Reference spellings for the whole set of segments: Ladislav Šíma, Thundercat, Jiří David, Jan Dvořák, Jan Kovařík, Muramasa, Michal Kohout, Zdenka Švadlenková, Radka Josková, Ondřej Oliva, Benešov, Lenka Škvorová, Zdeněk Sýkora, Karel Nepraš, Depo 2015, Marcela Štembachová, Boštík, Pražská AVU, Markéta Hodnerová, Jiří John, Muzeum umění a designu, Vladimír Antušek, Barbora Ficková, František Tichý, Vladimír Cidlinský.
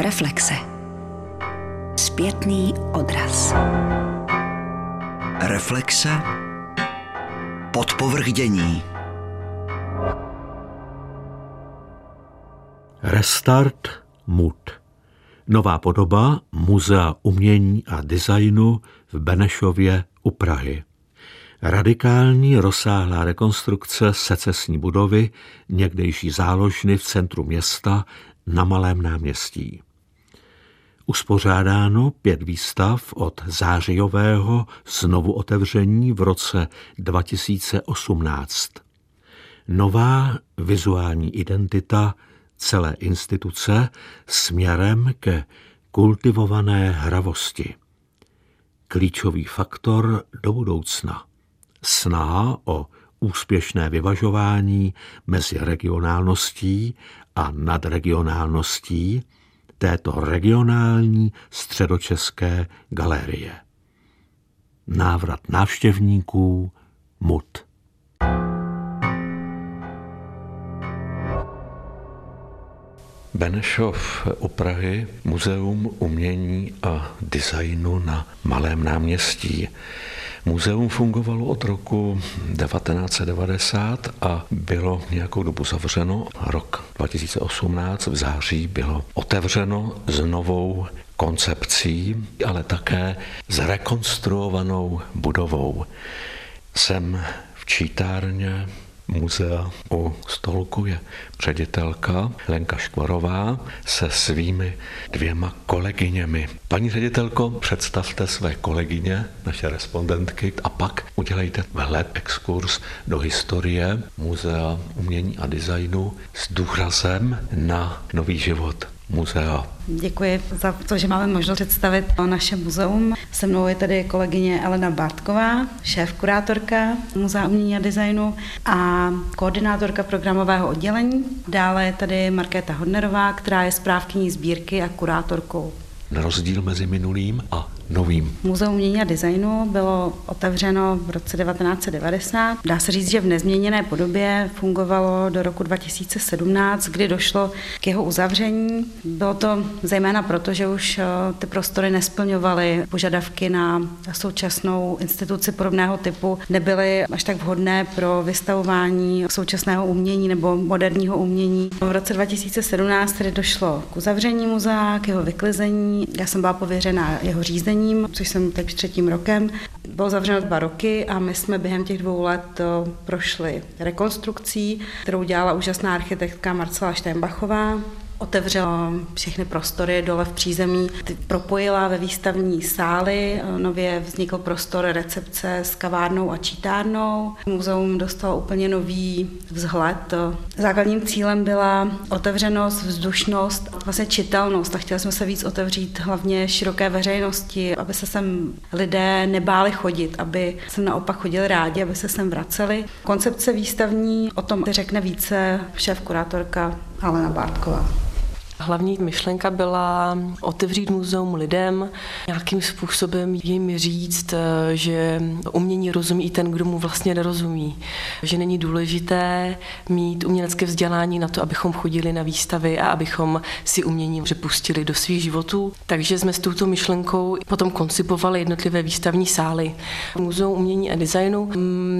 Reflexe. Zpětný odraz. Reflexe. Podpovrchdění. Restart MUD. Nová podoba Muzea umění a designu v Benešově u Prahy. Radikální rozsáhlá rekonstrukce secesní budovy, někdejší záložny v centru města na Malém náměstí. Uspořádáno 5 výstav od zářijového znovu otevření v roce 2018. Nová vizuální identita celé instituce směrem ke kultivované hravosti. Klíčový faktor do budoucna. Snaha o úspěšné vyvažování mezi regionálností a nadregionálností této regionální středočeské galerie. Návrat návštěvníků MUD. Benešov u Prahy, Muzeum umění a designu na Malém náměstí. Muzeum fungovalo od roku 1990 a bylo nějakou dobu zavřeno. Rok 2018 v září bylo otevřeno s novou koncepcí, ale také s rekonstruovanou budovou. Jsem v čítárně muzea. U stolku je ředitelka Lenka Škvorová se svými 2 kolegyněmi. Paní ředitelko, představte své kolegyně, naše respondentky, a pak udělejte vhled, exkurs do historie Muzea umění a designu s důrazem na nový život muzea. Děkuji za to, že máme možnost představit naše muzeum. Se mnou je tady kolegyně Alena Bártková, šéf-kurátorka Muzea umění a designu a koordinátorka programového oddělení. Dále je tady Markéta Hodnerová, která je správkyní sbírky a kurátorkou. Na rozdíl mezi minulým a novým. Muzeum umění a designu bylo otevřeno v roce 1990. Dá se říct, že v nezměněné podobě fungovalo do roku 2017, kdy došlo k jeho uzavření. Bylo to zejména proto, že už ty prostory nesplňovaly požadavky na současnou instituci podobného typu, nebyly až tak vhodné pro vystavování současného umění nebo moderního umění. V roce 2017 tedy došlo k uzavření muzea, k jeho vyklizení. Já jsem byla pověřena jeho řízením, což jsem teď 3. rokem. Bylo zavřeno 2 roky a my jsme během těch 2 let prošli rekonstrukcí, kterou dělala úžasná architektka Marcela Štembachová. Otevřela všechny prostory dole v přízemí, propojila ve výstavní sály, nově vznikl prostor recepce s kavárnou a čítárnou. Muzeum dostalo úplně nový vzhled. Základním cílem byla otevřenost, vzdušnost, vlastně čitelnost. A chtěli jsme se víc otevřít hlavně široké veřejnosti, aby se sem lidé nebáli chodit, aby se naopak chodili rádi, aby se sem vraceli. Koncepce výstavní, o tom řekne více šéf-kurátorka Alena Bártková. Hlavní myšlenka byla otevřít muzeum lidem, nějakým způsobem jim říct, že umění rozumí i ten, kdo mu vlastně nerozumí. Že není důležité mít umělecké vzdělání na to, abychom chodili na výstavy a abychom si umění připustili do svých životů. Takže jsme s touto myšlenkou potom koncipovali jednotlivé výstavní sály. Muzeum umění a designu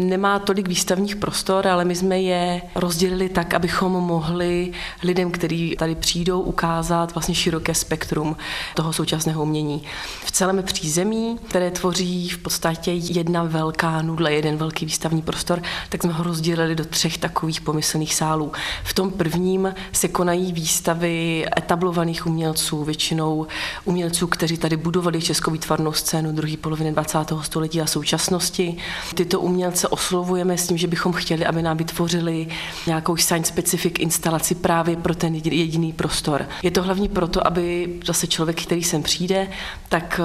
nemá tolik výstavních prostor, ale my jsme je rozdělili tak, abychom mohli lidem, kteří tady přijdou, ukázat vlastně široké spektrum toho současného umění. V celém přízemí, které tvoří v podstatě jedna velká nudle, jeden velký výstavní prostor, tak jsme ho rozdělili do 3 takových pomyslných sálů. V tom prvním se konají výstavy etablovaných umělců, většinou umělců, kteří tady budovali českou výtvarnou scénu druhé poloviny 20. století a současnosti. Tyto umělce oslovujeme s tím, že bychom chtěli, aby nám vytvořili nějakou science-specific instalaci právě pro ten jediný prostor. Je to hlavně proto, aby zase člověk, který sem přijde, tak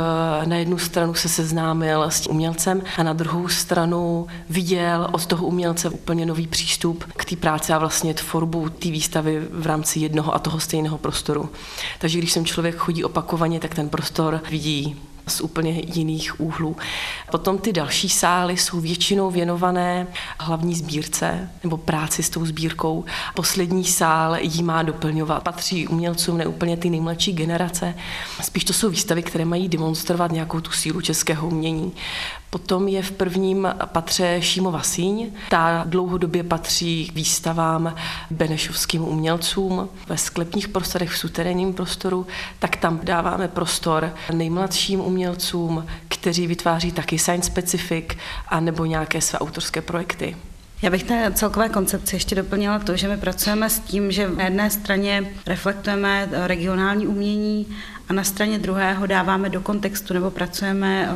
na jednu stranu se seznámil s tím umělcem a na druhou stranu viděl od toho umělce úplně nový přístup k té práci a vlastně tvorbu té výstavy v rámci jednoho a toho stejného prostoru. Takže když sem člověk chodí opakovaně, tak ten prostor vidí z úplně jiných úhlů. Potom ty další sály jsou většinou věnované hlavní sbírce nebo práci s tou sbírkou. Poslední sál jí má doplňovat. Patří umělcům neúplně ty nejmladší generace. Spíš to jsou výstavy, které mají demonstrovat nějakou tu sílu českého umění. Potom je v prvním patře Šímova síň. Ta dlouhodobě patří k výstavám benešovským umělcům. Ve sklepních prostorech, v suterénním prostoru, tak tam dáváme prostor nejmladším umělcům, kteří vytváří taky science specific a nebo nějaké své autorské projekty. Já bych té celkové koncepci ještě doplnila to, že my pracujeme s tím, že na jedné straně reflektujeme regionální umění a na straně druhé ho dáváme do kontextu nebo pracujeme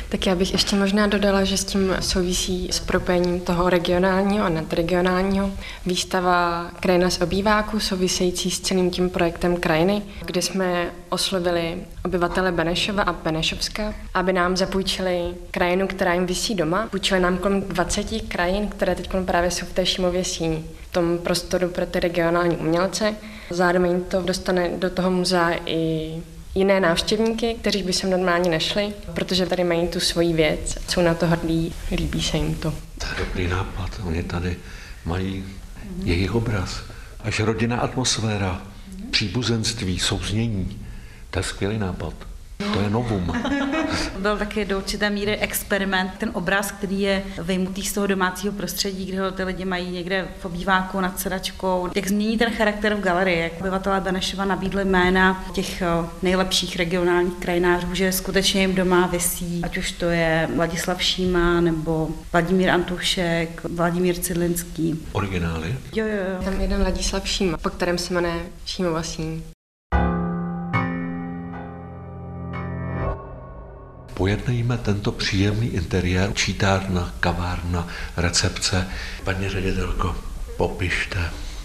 Tak já bych ještě možná dodala, že s tím souvisí s propojením toho regionálního a nadregionálního. Výstava Krajina z obýváku související s celým tím projektem Krajiny, kde jsme oslovili obyvatele Benešova a Benešovska, aby nám zapůjčili krajinu, která jim visí doma. Půjčili nám kolem 20 krajin, které teď právě jsou v té Šímově síni, v tom prostoru pro ty regionální umělce. Zároveň to dostane do toho muzea i jiné návštěvníky, kteří by se normálně nešli, protože tady mají tu svoji věc, jsou na to hrdí, líbí se jim to. To je dobrý nápad, oni tady mají jejich obraz. Až rodinná atmosféra, příbuzenství, souznění, to je skvělý nápad. To je novum. Byl taky do určité míry experiment, ten obraz, který je vyjmutý z toho domácího prostředí, kde ho ty lidi mají někde v obýváku nad sedačkou. Jak změní ten charakter v galerii, jak obyvatelé Benešova nabídli jména těch nejlepších regionálních krajinářů, že skutečně jim doma visí, ať už to je Ladislav Šíma nebo Vladimír Antušek, Vladimír Cidlinský. Originály? Jo. Tam jeden Ladislav Šíma, po kterém se jmenuje Šímova síň. Pojednejme tento příjemný interiér, čítárna, kavárna, recepce. Paní ředitelko, popište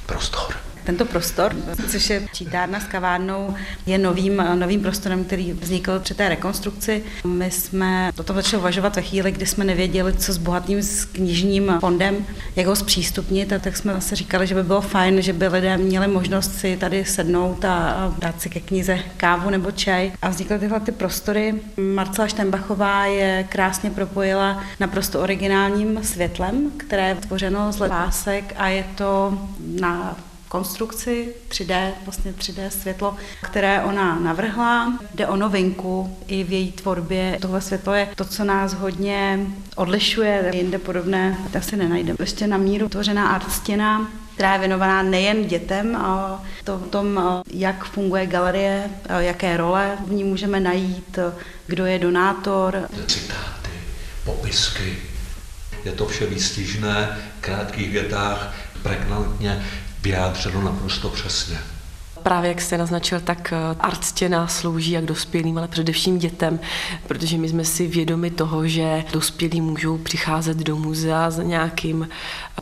prostor. Tento prostor, což je čítárna s kavárnou, je novým prostorem, který vznikl při té rekonstrukci. My jsme toto začali uvažovat ve chvíli, kdy jsme nevěděli, co s bohatým s knižním fondem, jak ho zpřístupnit, a tak jsme zase říkali, že by bylo fajn, že by lidé měli možnost si tady sednout a dát si ke knize kávu nebo čaj. A vznikly tyhle ty prostory. Marcela Štembachová je krásně propojila naprosto originálním světlem, které je tvořeno z lásek a je to na konstrukci 3D světlo, které ona navrhla. Jde o novinku i v její tvorbě. Tohle světlo je to, co nás hodně odlišuje. Jinde podobné asi nenajdeme. Ještě na míru tvořená artstěna, která je věnovaná nejen dětem, ale to v tom, jak funguje galerie, jaké role v ní můžeme najít, kdo je donátor. Citáty, popisky, je to vše výstižné, v krátkých větách, pregnantně vyjádřeno naprosto přesně. Právě jak jste naznačil, tak artstěna slouží jak dospělým, ale především dětem, protože my jsme si vědomi toho, že dospělí můžou přicházet do muzea s nějakým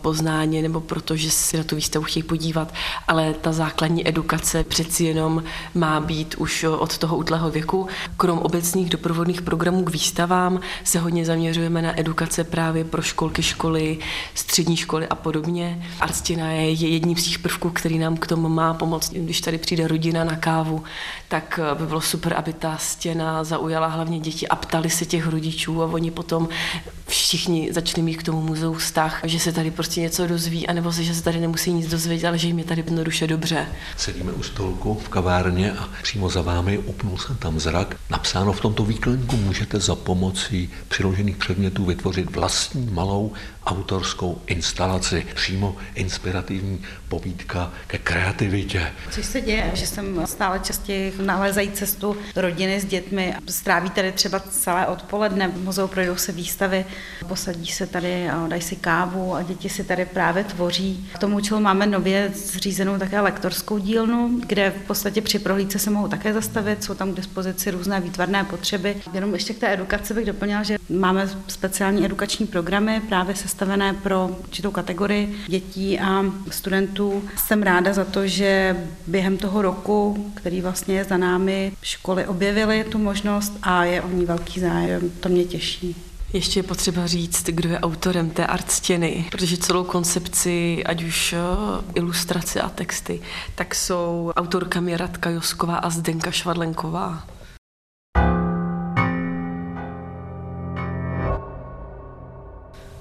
poznání nebo protože si na tu výstavu chtějí podívat, ale ta základní edukace přeci jenom má být už od toho útlého věku. Krom obecných doprovodných programů k výstavám se hodně zaměřujeme na edukace právě pro školky, školy, střední školy a podobně. Artstina je jedním z těch prvků, který nám k tomu má pomoct. Když tady přijde rodina na kávu, tak by bylo super, aby ta stěna zaujala hlavně děti a ptali se těch rodičů a oni potom všichni začali mít k tomu muzeu vztah, že se tady prostě něco dozví, anebo se, že se tady nemusí nic dozvědět, ale že jim je tady jednoduše dobře. Sedíme u stolku v kavárně a přímo za vámi upnul jsem tam zrak. Napsáno v tomto výklenku můžete za pomocí přiložených předmětů vytvořit vlastní malou autorskou instalaci. Přímo inspirativní povídka ke kreativitě. Což se děje, že jsem stále častěji nalézají cestu rodiny s dětmi. Stráví tady třeba celé odpoledne, v muzeu projdou se výstavy, posadí se tady a dají si kávu a děti si tady právě tvoří. K tomu účelu máme nově zřízenou také lektorskou dílnu, kde v podstatě při prohlídce se mohou také zastavit, jsou tam k dispozici různé výtvarné potřeby. Jenom ještě k té edukaci bych doplnila, že máme speciální edukační programy právě sestavené pro určitou kategorii dětí a studentů. Jsem ráda za to, že během toho roku, který vlastně je za námi, školy objevily tu možnost a je o ní velký zájem, to mě těší. Ještě je potřeba říct, kdo je autorem té artstěny, protože celou koncepci, ať už ilustrace a texty, tak jsou autorkami Radka Josková a Zdenka Švadlenková.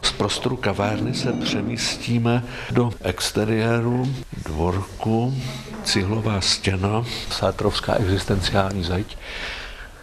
Z prostoru kavárny se přemístíme do exteriéru, dvorku, cihlová stěna, sátrovská existenciální zeď.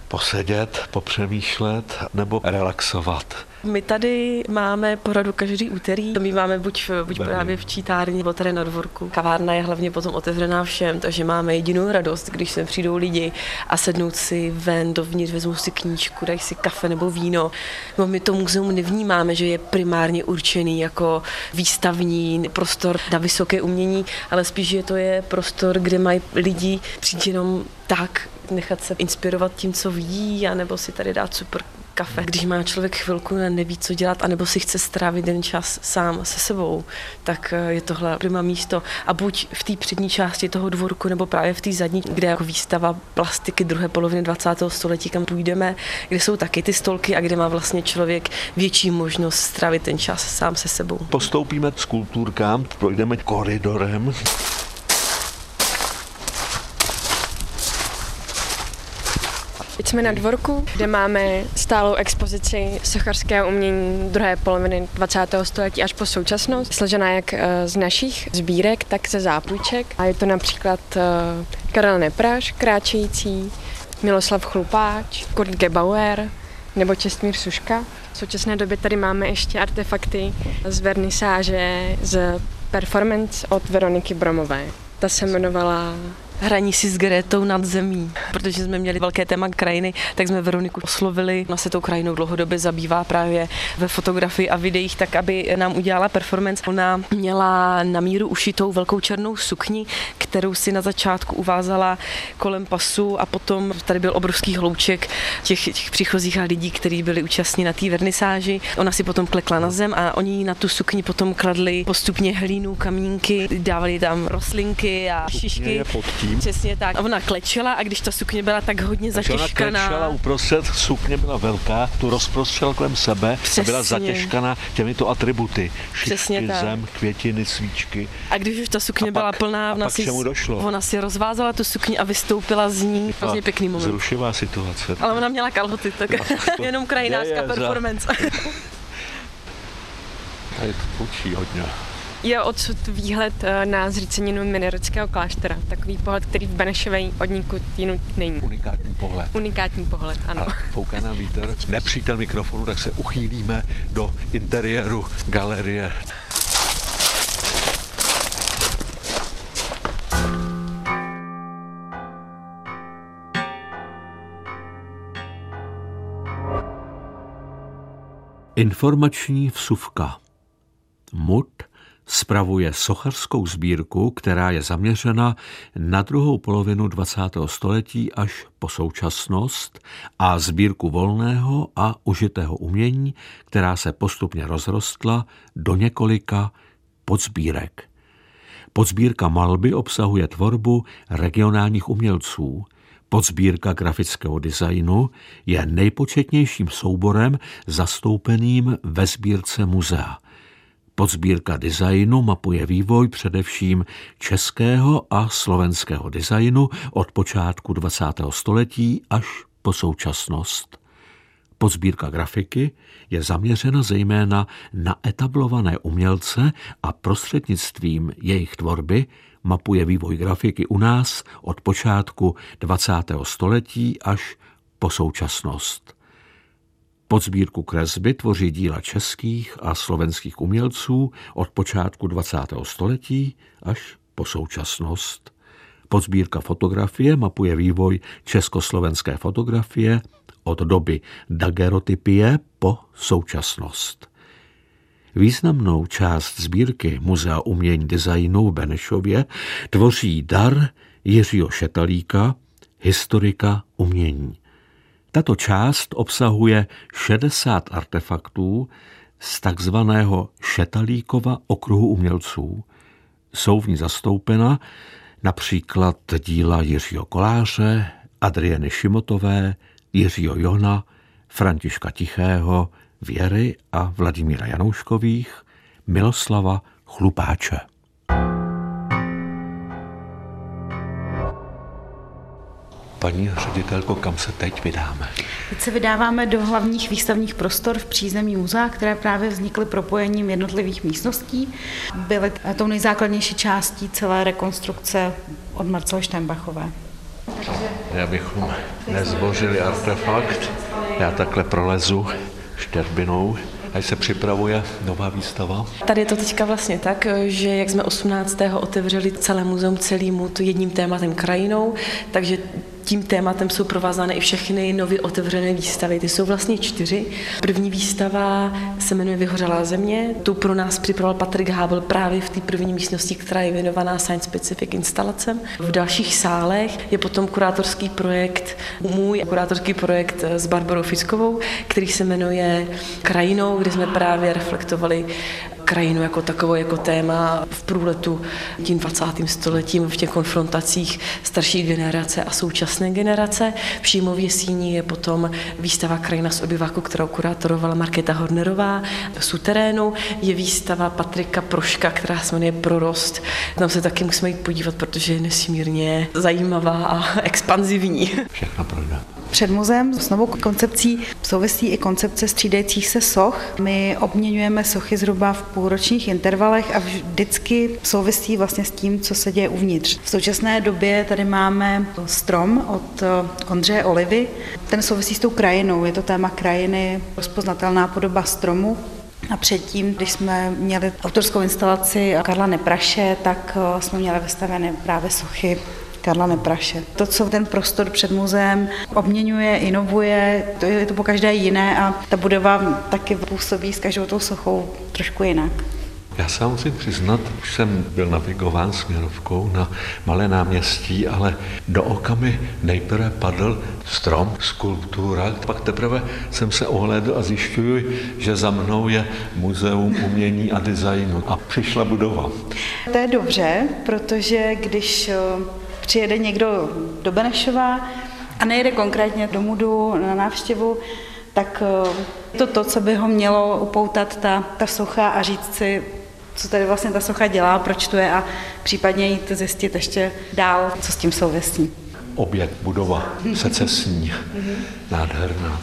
Posedět, popřemýšlet nebo relaxovat. My tady máme poradu každý úterý. To my máme buď právě v čítárně, nebo tady na dvorku. Kavárna je hlavně potom otevřená všem, takže máme jedinou radost, když sem přijdou lidi a sednou si ven dovnitř, vezmou si knížku, dají si kafe nebo víno. No my to muzeum nevnímáme, že je primárně určený jako výstavní prostor na vysoké umění, ale spíš že to je prostor, kde mají lidi přijít jenom tak, nechat se inspirovat tím, co vidí, anebo si tady dát super kafe. Když má člověk chvilku a neví, co dělat, anebo si chce strávit ten čas sám se sebou, tak je tohle prima místo. A buď v té přední části toho dvorku, nebo právě v té zadní, kde jako výstava plastiky druhé poloviny 20. století, kam půjdeme, kde jsou taky ty stolky a kde má vlastně člověk větší možnost strávit ten čas sám se sebou. Postoupíme k skulpturkám, projdeme koridorem. Teď jsme na dvorku, kde máme stálou expozici sochařského umění druhé poloviny 20. století až po současnost, složená jak z našich sbírek, tak ze zápůjček. A je to například Karel Nepraš, kráčející, Miloslav Chlupáč, Kurt Gebauer nebo Čestmír Suška. V současné době tady máme ještě artefakty z vernisáže, z performance od Veroniky Bromové. Ta se jmenovala hraní si s Grétou nad zemí. Protože jsme měli velké téma krajiny, tak jsme Veroniku oslovili. Ona se tou krajinou dlouhodobě zabývá právě ve fotografii a videích, tak aby nám udělala performance. Ona měla na míru ušitou velkou černou sukni, kterou si na začátku uvázala kolem pasu a potom tady byl obrovský hlouček těch příchozích a lidí, kteří byli účastní na té vernisáži. Ona si potom klekla na zem a oni na tu sukni potom kladli postupně hlínu, kamínky, dávali tam rostlinky a šišky. Přesně tak. A ona klečela a když ta sukně byla tak hodně zatěžkaná. Ona klečela uprostřed, sukně byla velká, tu rozprostřela kolem sebe a byla zatěžkaná těmito atributy. Šišky, zem, květiny, svíčky. A když už ta sukně byla plná, ona si rozvázala tu sukni a vystoupila z ní. Hrozně pěkný moment. Zrušivá situace. Ale ona měla kalhoty, tak jenom krajinářská performance. Tady to učí hodně. Je odsud výhled na zříceninu minerockého kláštera. Takový pohled, který v Benešově od nikud jinut není. Unikátní pohled. Unikátní pohled, ano. A fouká nám vítr, nepřítel mikrofonu, tak se uchýlíme do interiéru galerie. Informační vsuvka. MUD spravuje sochařskou sbírku, která je zaměřena na druhou polovinu 20. století až po současnost a sbírku volného a užitého umění, která se postupně rozrostla do několika podsbírek. Podsbírka malby obsahuje tvorbu regionálních umělců. Podsbírka grafického designu je nejpočetnějším souborem zastoupeným ve sbírce muzea. Podsbírka designu mapuje vývoj především českého a slovenského designu od počátku 20. století až po současnost. Podsbírka grafiky je zaměřena zejména na etablované umělce a prostřednictvím jejich tvorby mapuje vývoj grafiky u nás od počátku 20. století až po současnost. Podsbírku kresby tvoří díla českých a slovenských umělců od počátku 20. století až po současnost. Podsbírka fotografie mapuje vývoj československé fotografie od doby daguerreotypie po současnost. Významnou část sbírky Muzea umění designu v Benešově tvoří dar Jiřího Šetalíka, historika umění. Tato část obsahuje 60 artefaktů z takzvaného Šetalíkova okruhu umělců. Jsou v ní zastoupena například díla Jiřího Koláře, Adriény Šimotové, Jiřího Johna, Františka Tichého, Věry a Vladimíra Janouškových, Miloslava Chlupáče. Paní ředitelko, kam se teď vydáme? Teď se vydáváme do hlavních výstavních prostor v přízemí muzea, které právě vznikly propojením jednotlivých místností. Byly tou nejzákladnější částí celé rekonstrukce od Marcely Štembachové. Já bychom nezbořili artefakt, já takhle prolezu štěrbinou. Tady se připravuje nová výstava. Tady je to teďka vlastně tak, že jak jsme 18. otevřeli celé muzeum, celý MUD jedním tématem krajinou, takže tím tématem jsou provázané i všechny nově otevřené výstavy. Ty jsou vlastně 4. První výstava se jmenuje Vyhořelá země. Tu pro nás připravoval Patrik Hábel právě v té první místnosti, která je věnovaná science-specific instalacem. V dalších sálech je potom kurátorský projekt, můj kurátorský projekt s Barborou Fickovou, který se jmenuje Krajinou, kde jsme právě reflektovali krajinu jako takovou, jako téma v průletu tím 20. stoletím v těch konfrontacích starší generace a současné generace. V Šímově síni je potom výstava Krajina z obyváku, kterou kurátorovala Markéta Hodnerová. V suterénu je výstava Patrika Proška, která se jmenuje Prorost. Tam se taky musíme jít podívat, protože je nesmírně zajímavá a expanzivní. Všechno projdeme. Před muzeem s novou koncepcí souvisí i koncepce střídajících se soch. My obměňujeme sochy zhruba v půlročních intervalech a vždycky souvisí vlastně s tím, co se děje uvnitř. V současné době tady máme strom od Ondřeje Olivy. Ten souvisí s tou krajinou, je to téma krajiny, rozpoznatelná podoba stromu. A předtím, když jsme měli autorskou instalaci Karla Nepraše, tak jsme měli vystaveny právě sochy Karla Nepraše. To, co ten prostor před muzeem obměňuje, inovuje, to je to po každé jiné a ta budova taky působí s každou tou sochou trošku jinak. Já se musím přiznat, už jsem byl navigován směrovkou na Malé náměstí, ale do oka mi nejprve padl strom, skulptura, pak teprve jsem se ohlédl a zjišťuji, že za mnou je Muzeum umění a designu a přišla budova. To je dobře, protože když přijede někdo do Benešova a nejde konkrétně do MUDu na návštěvu, tak je to to, co by ho mělo upoutat ta socha a říct si, co tady vlastně ta socha dělá, proč tu je a případně jít zjistit ještě dál, co s tím souvisí. Objekt, budova, secesní, nádherná.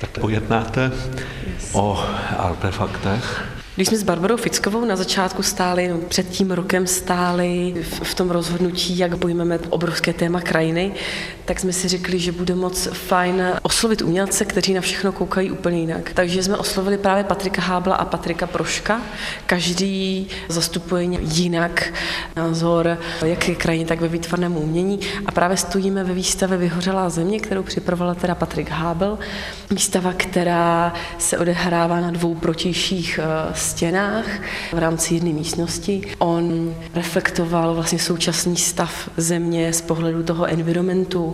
Tak pojednáte o artefaktech? Když jsme s Barborou Fickovou na začátku stáli, před tím rokem stáli v tom rozhodnutí, jak pojmeme obrovské téma krajiny, tak jsme si řekli, že bude moc fajn oslovit umělce, kteří na všechno koukají úplně jinak. Takže jsme oslovili právě Patrika Hábla a Patrika Proška. Každý zastupuje jinak názor, jak je krajině, tak ve výtvarném umění. A právě stojíme ve výstavě Vyhořelá země, kterou připravoval teda Patrik Hábel. Výstava, která se odehrává na dvou protějších stěnách v rámci jedné místnosti. On reflektoval vlastně současný stav země z pohledu toho environmentu.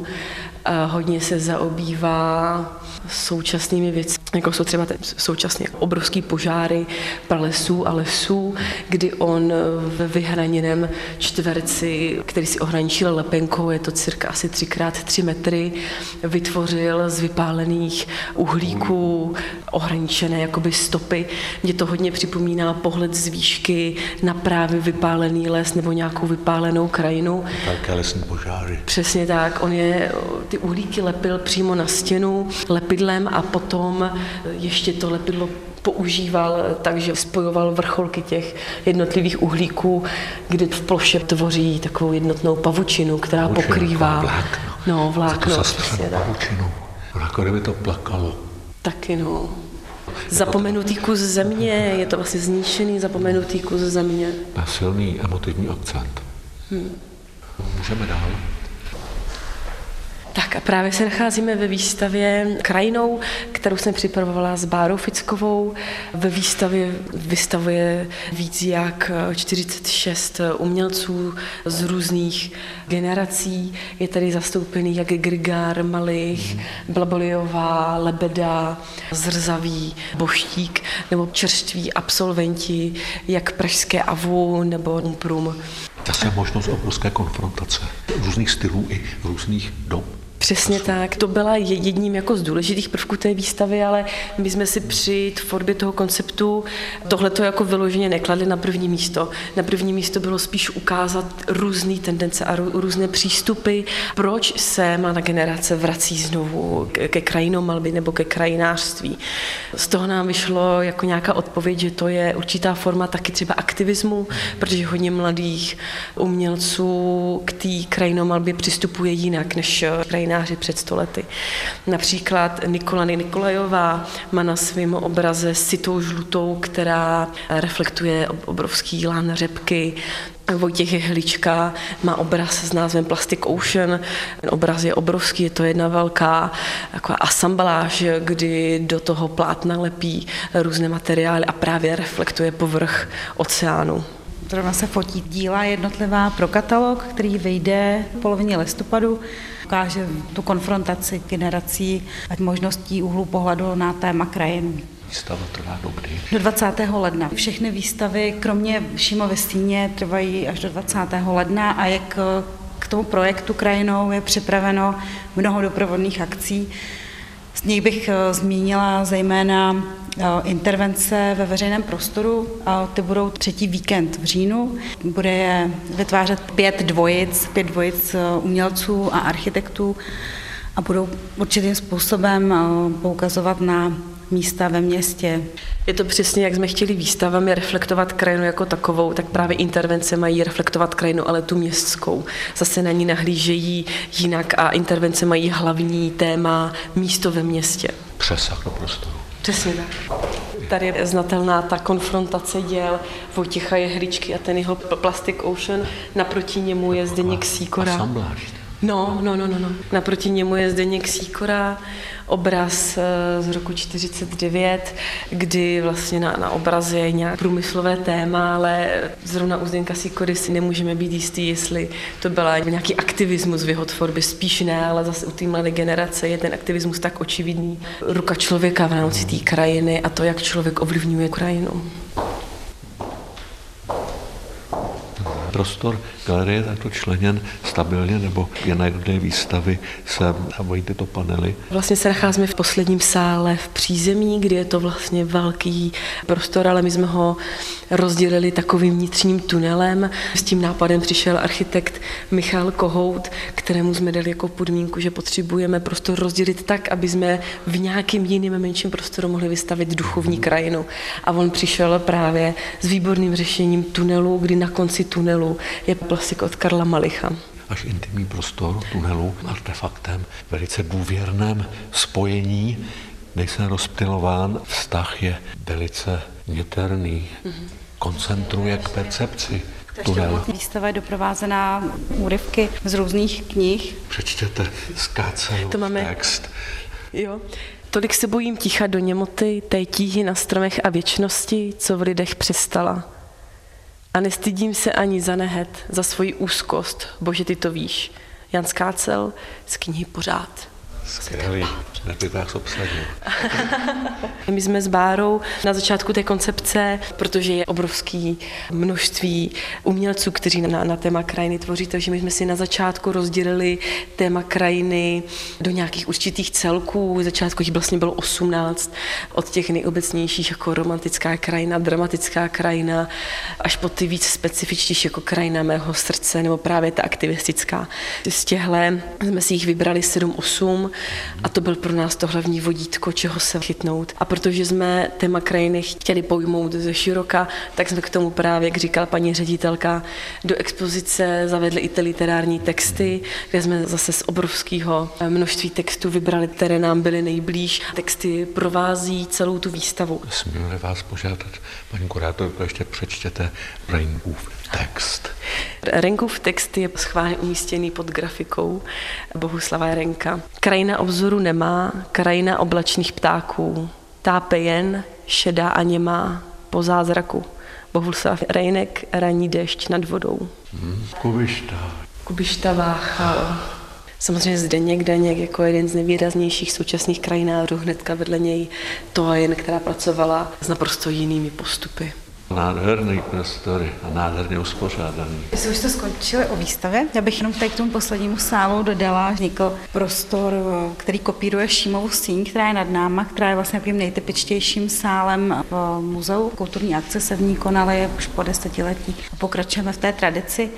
Hodně se zaobývá současnými věcmi, jako jsou třeba současně obrovský požáry pralesů a lesů, kdy on ve vyhraněném čtverci, který si ohraničil lepenkou, je to cirka asi 3x3 metry, vytvořil z vypálených uhlíků ohraničené jakoby stopy. Mě to hodně připomíná pohled z výšky na právě vypálený les nebo nějakou vypálenou krajinu. Také lesní požáry. Přesně tak, on je ty uhlíky lepil přímo na stěnu lepidlem a potom ještě to lepidlo používal, takže spojoval vrcholky těch jednotlivých uhlíků, kdy v ploše tvoří takovou jednotnou pavučinu, která pokrývá vlákno. No, vlákno. Pavučinu. Jako kdyby to plakalo. Taky no. Zapomenutý kus země, je to vlastně zničený zapomenutý kus země. Má silný emotivní akcent. Můžeme dál. Tak a právě se nacházíme ve výstavě Krajinou, kterou jsem připravovala s Bárou Fickovou. Ve výstavě vystavuje víc jak 46 umělců z různých generací. Je tady zastoupený jak Grigár, Malich, Blaboliová, Lebeda, Zrzavý, Boštík nebo čerství absolventi jak Pražské AVU nebo Umprum. Zase možnost obrovské konfrontace různých stylů i různých dob. Přesně tak. To byla jedním jako z důležitých prvků té výstavy, ale my jsme si při tvorbě toho konceptu tohleto jako vyloženě nekladli na první místo. Na první místo bylo spíš ukázat různé tendence a různé přístupy, proč se mladá generace vrací znovu ke krajinomalbě nebo ke krajinářství. Z toho nám vyšlo jako nějaká odpověď, že to je určitá forma taky třeba aktivismu, protože hodně mladých umělců k té krajinomalbě přistupuje jinak než krajina před 100 lety. Například Nikolany Nikolajová má na svém obraze sitou žlutou, která reflektuje obrovský lán řepky. Vojtěch Jehlička má obraz s názvem Plastic Ocean. Ten obraz je obrovský, je to jedna velká taková asambláž, kdy do toho plátna lepí různé materiály a právě reflektuje povrch oceánu. Zrovna se fotí díla jednotlivá pro katalog, který vyjde v polovině listopadu. Ukáže tu konfrontaci generací a možností úhlu pohledu na téma krajinu. Výstava trvá dokdy? Do 20. ledna. Všechny výstavy, kromě Šímovy síně, trvají až do 20. ledna a jak k tomu projektu Krajinou je připraveno mnoho doprovodných akcí. Z nich bych zmínila zejména intervence ve veřejném prostoru. Ty budou třetí víkend v říjnu. Bude je vytvářet 5 dvojic umělců a architektů a budou určitým způsobem poukazovat na místa ve městě. Je to přesně, jak jsme chtěli výstavami reflektovat krajinu jako takovou, tak právě intervence mají reflektovat krajinu, ale tu městskou. Zase na ní nahlížejí jinak a intervence mají hlavní téma místo ve městě. Přesah do prostoru. Přesně tak. Tady je znatelná ta konfrontace děl Vojtěcha Jehličky a ten jeho Plastic Ocean. Naproti němu je Zdeněk Sýkora. Asamblář. No. Naproti němu je Zdeněk Sýkora, obraz z roku 49, kdy vlastně na obraze je nějak průmyslové téma, ale zrovna u Zdenka Sýkory si nemůžeme být jistý, jestli to byla nějaký aktivismus v jeho tvorbě, spíš ne, ale zase u té mladé generace je ten aktivismus tak očividný. Ruka člověka v rámci té krajiny a to, jak člověk ovlivňuje krajinu. Prostor galerie je takto členěn stabilně, nebo je na jedné výstavy sem a mají tyto panely? Vlastně se nacházíme v posledním sále v přízemí, kde je to vlastně velký prostor, ale my jsme ho rozdělili takovým vnitřním tunelem. S tím nápadem přišel architekt Michal Kohout, kterému jsme dali jako podmínku, že potřebujeme prostor rozdělit tak, aby jsme v nějakým jiným menším prostoru mohli vystavit duchovní krajinu. A on přišel právě s výborným řešením tunelu, kdy na konci tunelu je plastik od Karla Malicha. Až intimní prostor tunelu artefaktem, velice důvěrném spojení, nejsem rozptylován, vztah je velice niterný, koncentruje k percepci. Výstava je doprovázená úryvky z různých knih. Přečtěte z Kácelu text. Jo. Tolik se bojím ticha do němoty, té tíhy na stromech a věčnosti, co v lidech přestala. A nestydím se ani za nehet, za svoji úzkost, Bože, ty to víš. Jan Skácel z knihy Pořád. Skvělý, nepěkách obsadil. My jsme s Bárou na začátku té koncepce, protože je obrovský množství umělců, kteří na téma krajiny tvoří, takže my jsme si na začátku rozdělili téma krajiny do nějakých určitých celků. V začátku jich vlastně bylo 18, od těch nejobecnějších jako romantická krajina, dramatická krajina, až po ty víc specifičtější jako krajina mého srdce, nebo právě ta aktivistická. Z těhle jsme si jich vybrali 7-8, a to byl pro nás to hlavní vodítko, čeho se chytnout. A protože jsme téma krajiny chtěli pojmout ze široka, tak jsme k tomu právě, jak říkala paní ředitelka, do expozice zavedli i ty literární texty, kde jsme zase z obrovského množství textů vybrali, které nám byly nejblíž. Texty provází celou tu výstavu. Smím vás požádat, paní kurátorko, ještě přečtěte Reinkův text. Reinkův text je schválně umístěný pod grafikou Bohuslava Reinka. Krajina obzoru nemá, krajina oblačných ptáků. Tápe jen, šedá a němá, po zázraku. Bohuslav Reinek, raní déšť nad vodou. Kubišta. Kubišta Váchal. Samozřejmě Zdeněk jako jeden z nejvýraznějších současných krajinářů, hnedka vedle něj Toyn, která pracovala s naprosto jinými postupy. Nádherný prostory a nádherně uspořádaný. My jsme už to skončili o výstavě. Já bych jenom tady k tomu poslednímu sálu dodala, vznikl prostor, který kopíruje Šímovu síň, která je nad náma, která je vlastně takovým nejtypičtějším sálem v muzeu. Kulturní akce se v ní konaly už po 10 letí. Pokračujeme v té tradici.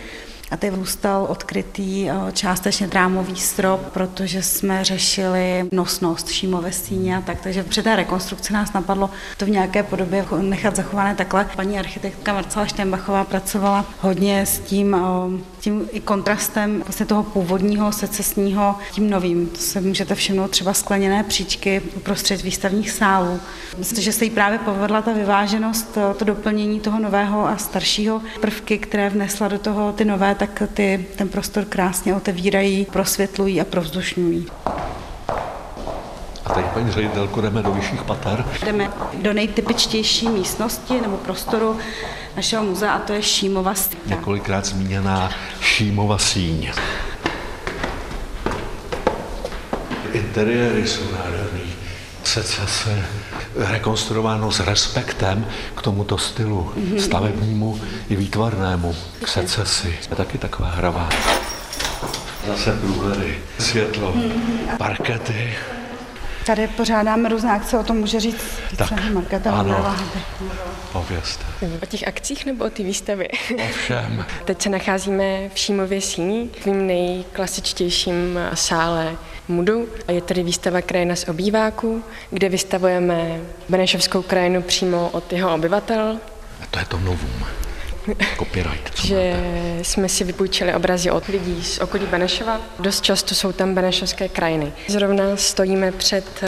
A tady vůstal odkrytý částečně trámový strop, protože jsme řešili nosnost Šímové síně a tak, takže při té rekonstrukci nás napadlo to v nějaké podobě nechat zachované takhle. Paní architektka Marcela Štembachová pracovala hodně s tím i kontrastem vlastně toho původního secesního tím novým. To se můžete všimnout třeba skleněné příčky uprostřed výstavních sálů. Myslím, že se jí právě povedla ta vyváženost, to doplnění toho nového a staršího prvky, které vnesla do toho ty nové, tak ten prostor krásně otevírají, prosvětlují a provzdušňují. A teď, paní ředitelko, jdeme do vyšších pater. Jdeme do nejtypičtější místnosti nebo prostoru našeho muzea, a to je Šímova síň. Několikrát zmíněná Šímova síň. Interiéry jsou nádherný. Secese rekonstruováno s respektem k tomuto stylu, stavebnímu i výtvarnému, k secesi. Je taky taková hravá. Zase průhlery, světlo, parkety. Tady pořádáme různé akce, o tom může říct Markéta Hodnerová. Povězte. O těch akcích nebo o té výstavě? O všem. Teď se nacházíme v Šímově síni, v mým nejklasičtějším sále MUDu. Je tady výstava Krajina z obýváků, kde vystavujeme benešovskou krajinu přímo od jeho obyvatel. A to je to novum. Copyright, že jsme si vypůjčili obrazy od lidí z okolí Benešova. Dost často jsou tam benešovské krajiny. Zrovna stojíme před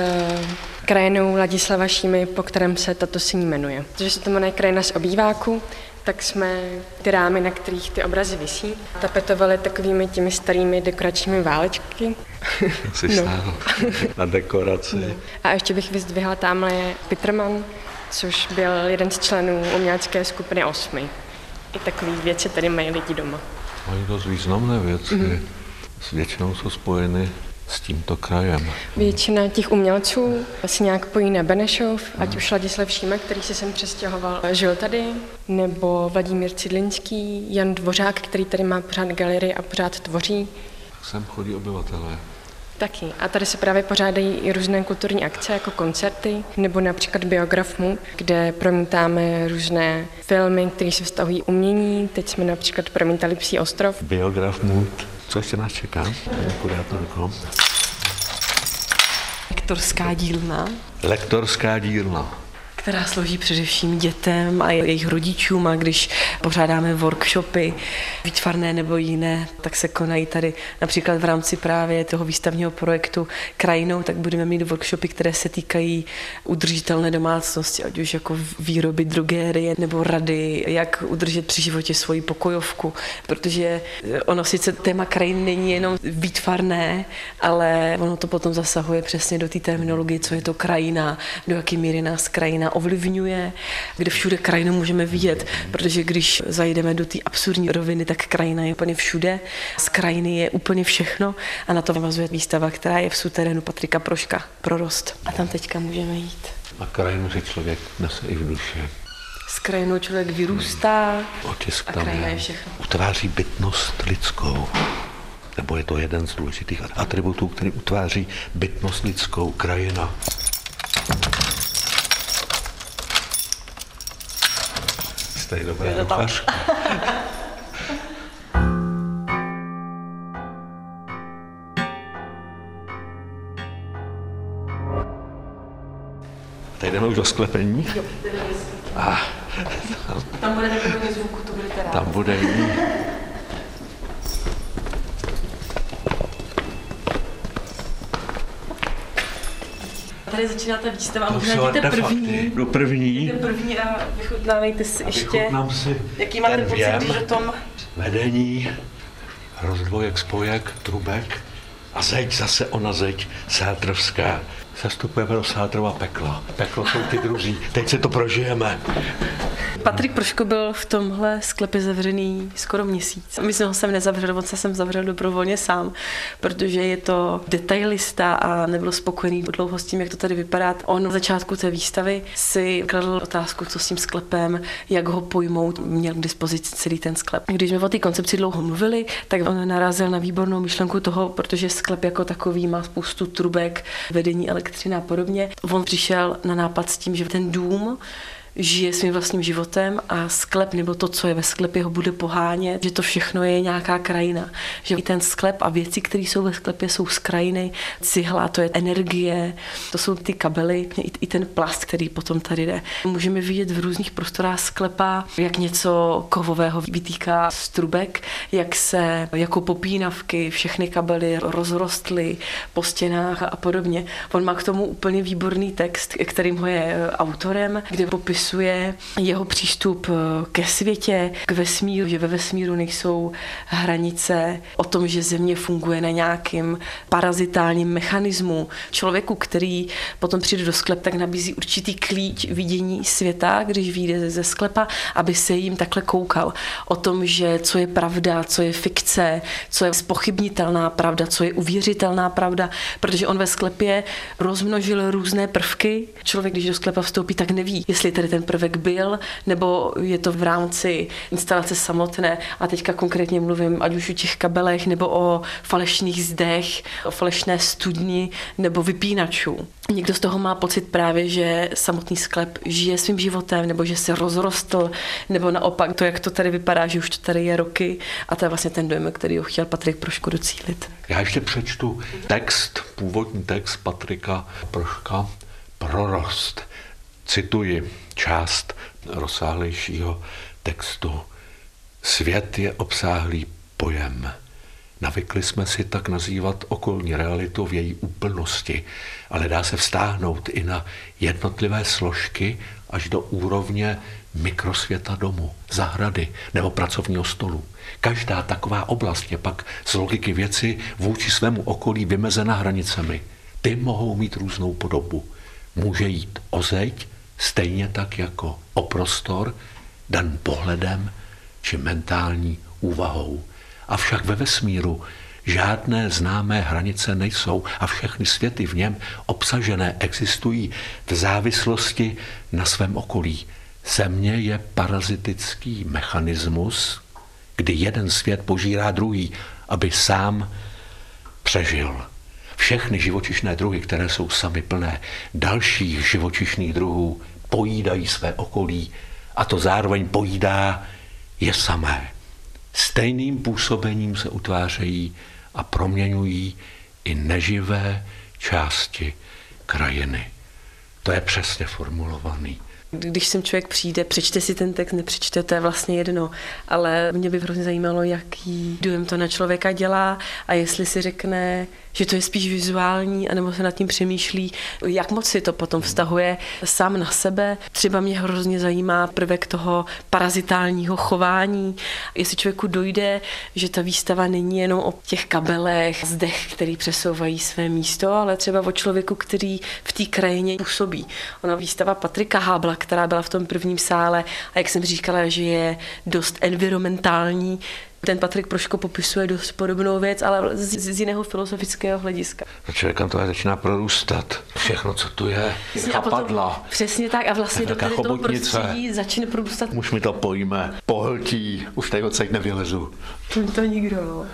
krajinou Ladislava Šímy, po kterém se tato síň jmenuje. Protože se to jmenuje krajina z obýváku, tak jsme ty rámy, na kterých ty obrazy visí, tapetovali takovými těmi starými dekoračními válečky. Jsi stála na dekoraci. No. A ještě bych vyzdvihla tamhle Peterman, což byl jeden z členů umělecké skupiny 8. I takové věci tady mají lidi doma. Mají dost významné věci. Většinou jsou spojeny s tímto krajem. Většina těch umělců si nějak pojí na Benešov, ať už Ladislav Šíma, který se sem přestěhoval, žil tady, nebo Vladimír Cidlinský, Jan Dvořák, který tady má pořád galerii a pořád tvoří. Tak sem chodí obyvatelé. Taky. A tady se právě pořádají i různé kulturní akce, jako koncerty, nebo například Biografmu, kde promítáme různé filmy, které se vztahují umění. Teď jsme například promítali Psí ostrov. Biografmu. Co ještě nás čeká? Lektorská dílna. Lektorská dílna. Která slouží především dětem a jejich rodičům, a když pořádáme workshopy výtvarné nebo jiné, tak se konají tady například v rámci právě toho výstavního projektu Krajinou, tak budeme mít workshopy, které se týkají udržitelné domácnosti, ať už jako výroby drogérie nebo rady, jak udržet při životě svoji pokojovku, protože ono sice téma krajin není jenom výtvarné, ale ono to potom zasahuje přesně do té terminologie, co je to krajina, do jaké míry nás krajina ovlivňuje, kde všude krajinu můžeme vidět, protože když zajdeme do té absurdní roviny, tak krajina je úplně všude, z krajiny je úplně všechno a na to navazuje výstava, která je v suterénu Patrika Proška, Prorost. A tam teďka můžeme jít. A krajinu si člověk nese i v duši. S krajinou člověk vyrůstá a krajina je všechno. Utváří bytnost lidskou. Nebo je to jeden z důležitých atributů, který utváří bytnost lidskou, krajina. Tady dobré ruchařky. Tady jdeme už do sklepení. Jo, tam bude takový zvuku, to budete rád. Tam bude jiný. Tady začíná ta výstava, možná jděte první. Do první. Jděte první a vychutnávejte si ještě, jaký máte pocit, když o tom... Vedení, rozdvojek, spojek, trubek a zeď, zase ona zeď, sátrovská. Sestupujeme do Sátrova pekla. Peklo jsou ty druzí, teď se to prožijeme. Patrik Proško byl v tomhle sklepě zavřený skoro měsíc. My jsme ho sem nezavřeli, on se sem zavřel dobrovolně sám, protože je to detailista a nebyl spokojený dlouho s tím, jak to tady vypadá. On v začátku té výstavy si kladl otázku, co s tím sklepem, jak ho pojmout, měl k dispozici celý ten sklep. Když jsme o té koncepci dlouho mluvili, tak on narazil na výbornou myšlenku toho, protože sklep jako takový má spoustu trubek, vedení, elektřina a podobně. On přišel na nápad s tím, že ten dům žije svým vlastním životem a sklep nebo to, co je ve sklepě, ho bude pohánět, že to všechno je nějaká krajina. Že i ten sklep a věci, které jsou ve sklepě, jsou z krajiny. Cihla, to je energie, to jsou ty kabely, i ten plast, který potom tady jde. Můžeme vidět v různých prostorách sklepa, jak něco kovového vytýká z trubek, jak se jako popínavky všechny kabely rozrostly po stěnách a podobně. On má k tomu úplně výborný text, kterým ho je autorem, kde popisuje jeho přístup ke světě, k vesmíru, že ve vesmíru nejsou hranice, o tom, že Země funguje na nějakým parazitálním mechanismu. Člověku, který potom přijde do sklepa, tak nabízí určitý klíč vidění světa, když vyjde ze sklepa, aby se jim takhle koukal. O tom, že co je pravda, co je fikce, co je zpochybnitelná pravda, co je uvěřitelná pravda, protože on ve sklepě rozmnožil různé prvky. Člověk, když do sklepa vstoupí, tak neví, jestli tady ten prvek byl, nebo je to v rámci instalace samotné. A teďka konkrétně mluvím ať už o těch kabelech, nebo o falešných zdech, o falešné studni, nebo vypínačů. Někdo z toho má pocit právě, že samotný sklep žije svým životem, nebo že se rozrostl, nebo naopak to, jak to tady vypadá, že už to tady je roky. A to je vlastně ten dojem, který ho chtěl Patrik Proško docílit. Já ještě přečtu text, původní text Patrika Proška, Prorost. Cituji část rozsáhlejšího textu. Svět je obsáhlý pojem. Navykli jsme si tak nazývat okolní realitu v její úplnosti, ale dá se vztáhnout i na jednotlivé složky až do úrovně mikrosvěta domu, zahrady nebo pracovního stolu. Každá taková oblast je pak z logiky věci vůči svému okolí vymezena hranicemi. Ty mohou mít různou podobu. Může jít o zeď, stejně tak jako o prostor, dan pohledem či mentální úvahou. Avšak ve vesmíru žádné známé hranice nejsou a všechny světy v něm obsažené existují v závislosti na svém okolí. Země je parazitický mechanismus, kdy jeden svět požírá druhý, aby sám přežil. Všechny živočišné druhy, které jsou samy plné dalších živočišných druhů, pojídají své okolí a to zároveň pojídá je samé. Stejným působením se utvářejí a proměňují i neživé části krajiny. To je přesně formulovaný. Když sem člověk přijde, přečte si ten text, nepřečte, to je vlastně jedno, ale mě by hrozně zajímalo, jaký dojem to na člověka dělá a jestli si řekne, že to je spíš vizuální, anebo se nad tím přemýšlí, jak moc si to potom vztahuje sám na sebe. Třeba mě hrozně zajímá prvek toho parazitálního chování, jestli člověku dojde, že ta výstava není jenom o těch kabelech, zdech, který přesouvají své místo, ale třeba o člověku, který v té krajině působí. Ona výstava Patrika Hábla, která byla v tom prvním sále a jak jsem říkala, že je dost environmentální. Ten Patrik Proško popisuje dost podobnou věc, ale z jiného filozofického hlediska. A člověkam to začíná prorůstat. Všechno, co tu je, chapadla. Přesně tak a vlastně do toho prostředí začne prorůstat. Už mi to pojme, pohltí, už tady odsaď nevylezu. To nikdo, no.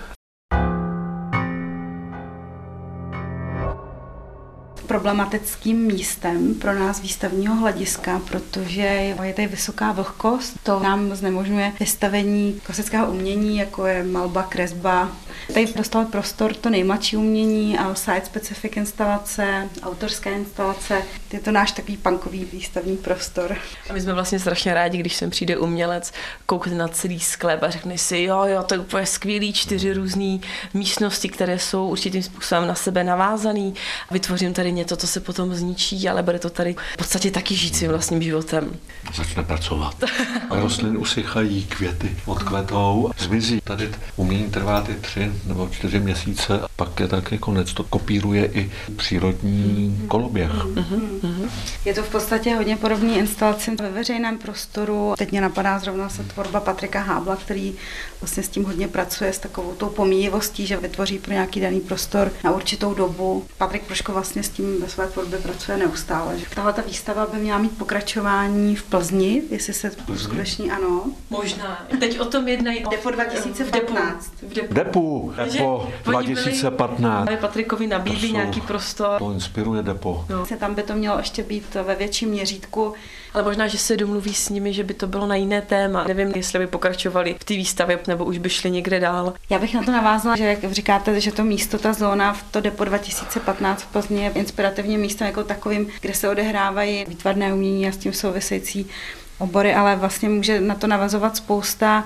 Problematickým místem pro nás výstavního hlediska, protože je tady vysoká vlhkost. To nám znemožňuje vystavení klasického umění, jako je malba, kresba. Tady dostalo prostor to nejmladší umění a site-specific instalace, autorské instalace. Je to náš takový punkový výstavní prostor. A my jsme vlastně strašně rádi, když sem přijde umělec, koukne na celý sklep a řekne si, jo, to je úplně skvělý, 4 různé místnosti, které jsou určitým způsobem na sebe navázané. Vytvořím tady něco, co se potom zničí, ale bude to tady v podstatě taky žít svým vlastním životem. Začne pracovat. Rostliny usychají, květy odkvetou, zmizí. Tady umění trvá ty 3 nebo 4 měsíce a pak je taky konec. To kopíruje i přírodní koloběh. Je to v podstatě hodně podobný instalaci ve veřejném prostoru. Teď mě napadá zrovna se tvorba Patrika Hábla, který vlastně s tím hodně pracuje, s takovou tou pomíjivostí, že vytvoří pro nějaký daný prostor na určitou dobu. Patrik Proško vlastně s tím ve své tvorbě pracuje neustále. Tahle ta výstava by měla mít pokračování v Plzni, jestli se skutečně ano. Možná. Teď o tom jednají. Depo 2015. Depo 2015. Patrikovi nabídli nějaký prostor. To inspiruje Depo. No. Tam by to mělo ještě být ve větším měřítku. Ale možná, že se domluví s nimi, že by to bylo na jiné téma. Nevím, jestli by pokračovali v té výstavě nebo už by šli někde dál. Já bych na to navázala, že jak říkáte, že to místo, ta zóna v to Depo 2015 v Plzni je inspirativním místem jako takovým, kde se odehrávají výtvarné umění a s tím související obory, ale vlastně může na to navazovat spousta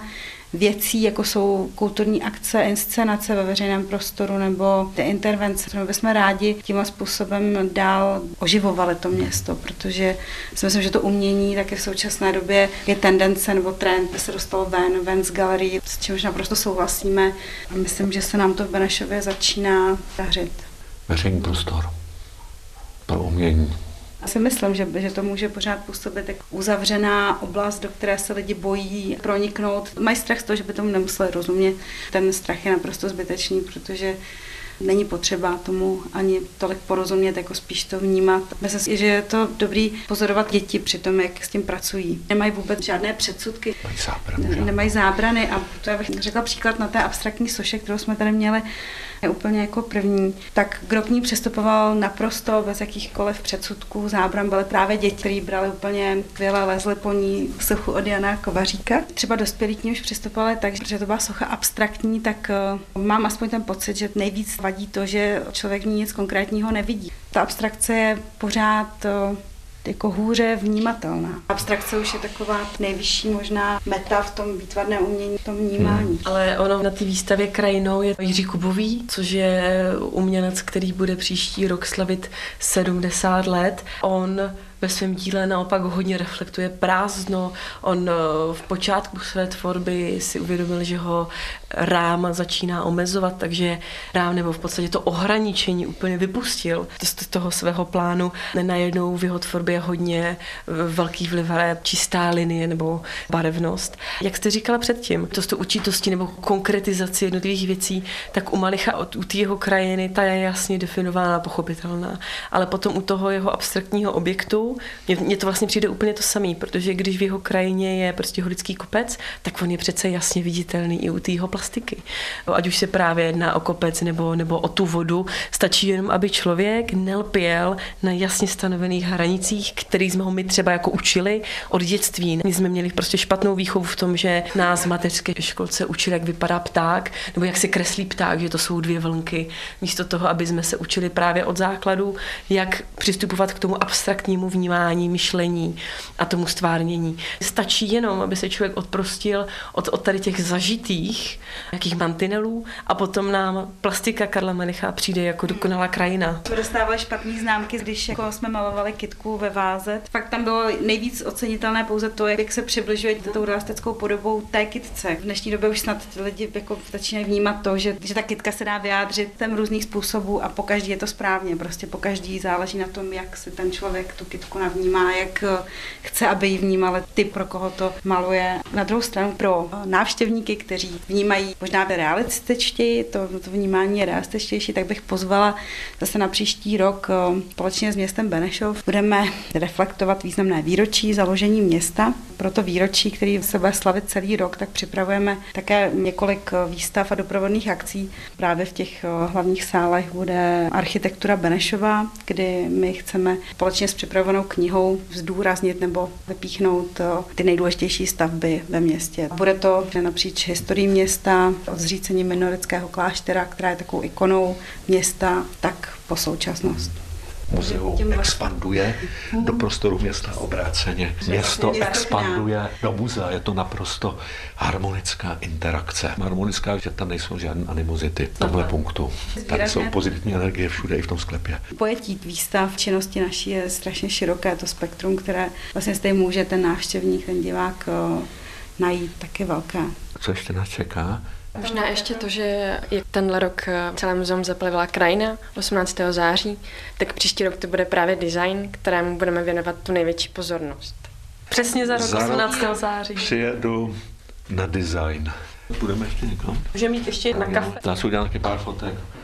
věcí, jako jsou kulturní akce, inscenace ve veřejném prostoru nebo ty intervence, kterou bychom rádi tímhle způsobem dál oživovali to město, protože si myslím, že to umění taky v současné době je tendence nebo trend, který se dostal ven z galerii, s čímž naprosto souhlasíme a myslím, že se nám to v Benešově začíná dařit. Veřejný prostor pro umění. Já si myslím, že to může pořád působit jako uzavřená oblast, do které se lidi bojí proniknout. Mají strach z toho, že by tomu nemuseli rozumět. Ten strach je naprosto zbytečný, protože není potřeba tomu ani tolik porozumět, jako spíš to vnímat. Myslím si, že je to dobrý pozorovat děti při tom, jak s tím pracují. Nemají vůbec žádné předsudky, nemají zábrany a to já bych řekla příklad na té abstraktní soše, kterou jsme tady měli úplně jako první. Tak kdo k ní přistupoval naprosto bez jakýchkoliv předsudků, zábran, byly právě děti, které brali úplně kvěle, lezly po ní sochu od Jana Kovaříka. Třeba dospělí k ní už přistupovali tak, že to byla socha abstraktní, tak mám aspoň ten pocit, že nejvíc vadí to, že člověk nic konkrétního nevidí. Ta abstrakce je pořád jako hůře vnímatelná. Abstrakce už je taková nejvyšší možná meta v tom výtvarném umění, v tom vnímání. Ale ono na té výstavě krajinou je Jiří Kubový, což je umělec, který bude příští rok slavit 70 let. On ve svém díle naopak hodně reflektuje prázdno. On v počátku své tvorby si uvědomil, že ho rám začíná omezovat, takže rám nebo v podstatě to ohraničení úplně vypustil z toho svého plánu. Najednou v jeho tvorbě je hodně velký vliv čistá linie nebo barevnost. Jak jste říkala předtím, to s tou určitostí nebo konkretizací jednotlivých věcí, tak u Malicha, u té jeho krajiny, ta je jasně definovaná, pochopitelná. Ale potom u toho jeho abstraktního objektu mně to vlastně přijde úplně to samé, protože když v jeho krajině je prostě holický kopec, tak on je přece jasně viditelný i u tého plastiky. Ať už se právě jedná o kopec nebo o tu vodu, stačí jenom, aby člověk nelpěl na jasně stanovených hranicích, který jsme ho my třeba jako učili od dětství. My jsme měli prostě špatnou výchovu v tom, že nás v mateřské školce učili, jak vypadá pták, nebo jak se kreslí pták, že to jsou dvě vlnky. Místo toho, aby jsme se učili právě od základu, jak přistupovat k tomu abstraktnímu vnímání, myšlení a tomu stvárnění. Stačí jenom, aby se člověk odprostil od tady těch zažitých jakých mantinelů a potom nám plastika Karla Melicha přijde jako dokonalá krajina. Jsme dostávali špatný známky, když jako jsme malovali kytku ve váze. Fakt tam bylo nejvíc ocenitelné pouze to, jak se přibližuje tou realistickou podobou té kytce. V dnešní době už snad lidi jako začínají vnímat to, že ta kytka se dá vyjádřit tam různých způsobů a po každý je to správně. Prostě po každý záleží na tom, jak se ten člověk tu kytku navnímá, jak chce, aby ji vnímali ty, pro koho to maluje. Na druhou stranu pro návštěvníky, kteří vnímají možná realističtěji, to vnímání je realističtější, tak bych pozvala zase na příští rok společně s městem Benešov. Budeme reflektovat významné výročí založení města. Pro to výročí, který se bude slavit celý rok, tak připravujeme také několik výstav a doprovodných akcí. Právě v těch hlavních sálech bude architektura Benešova, kdy my chceme společně s připravenou knihou zdůraznit nebo vypíchnout ty nejdůležitější stavby ve městě. Bude to napříč historii města, od zřícení minoritského kláštera, která je takovou ikonou města, tak po současnost. Muzeum expanduje do prostoru města obráceně. Město expanduje do muzea. Je to naprosto harmonická interakce. Harmonická, že tam nejsou žádné animozity v tomhle punktu. Tam jsou pozitivní energie všude i v tom sklepě. Pojetí výstav činnosti naší je strašně široké. To spektrum, které vlastně zde může ten návštěvník, ten divák najít, taky velké. Co ještě nás čeká? Možná ještě to, že jak tenhle rok celé muzeum zaplavila krajina 18. září, tak příští rok to bude právě design, kterému budeme věnovat tu největší pozornost. Přesně za rok 18. září. Přijedu na design. Budeme ještě někam? Můžeme mít ještě na kafe. Dá se udělat nějaký pár fotek.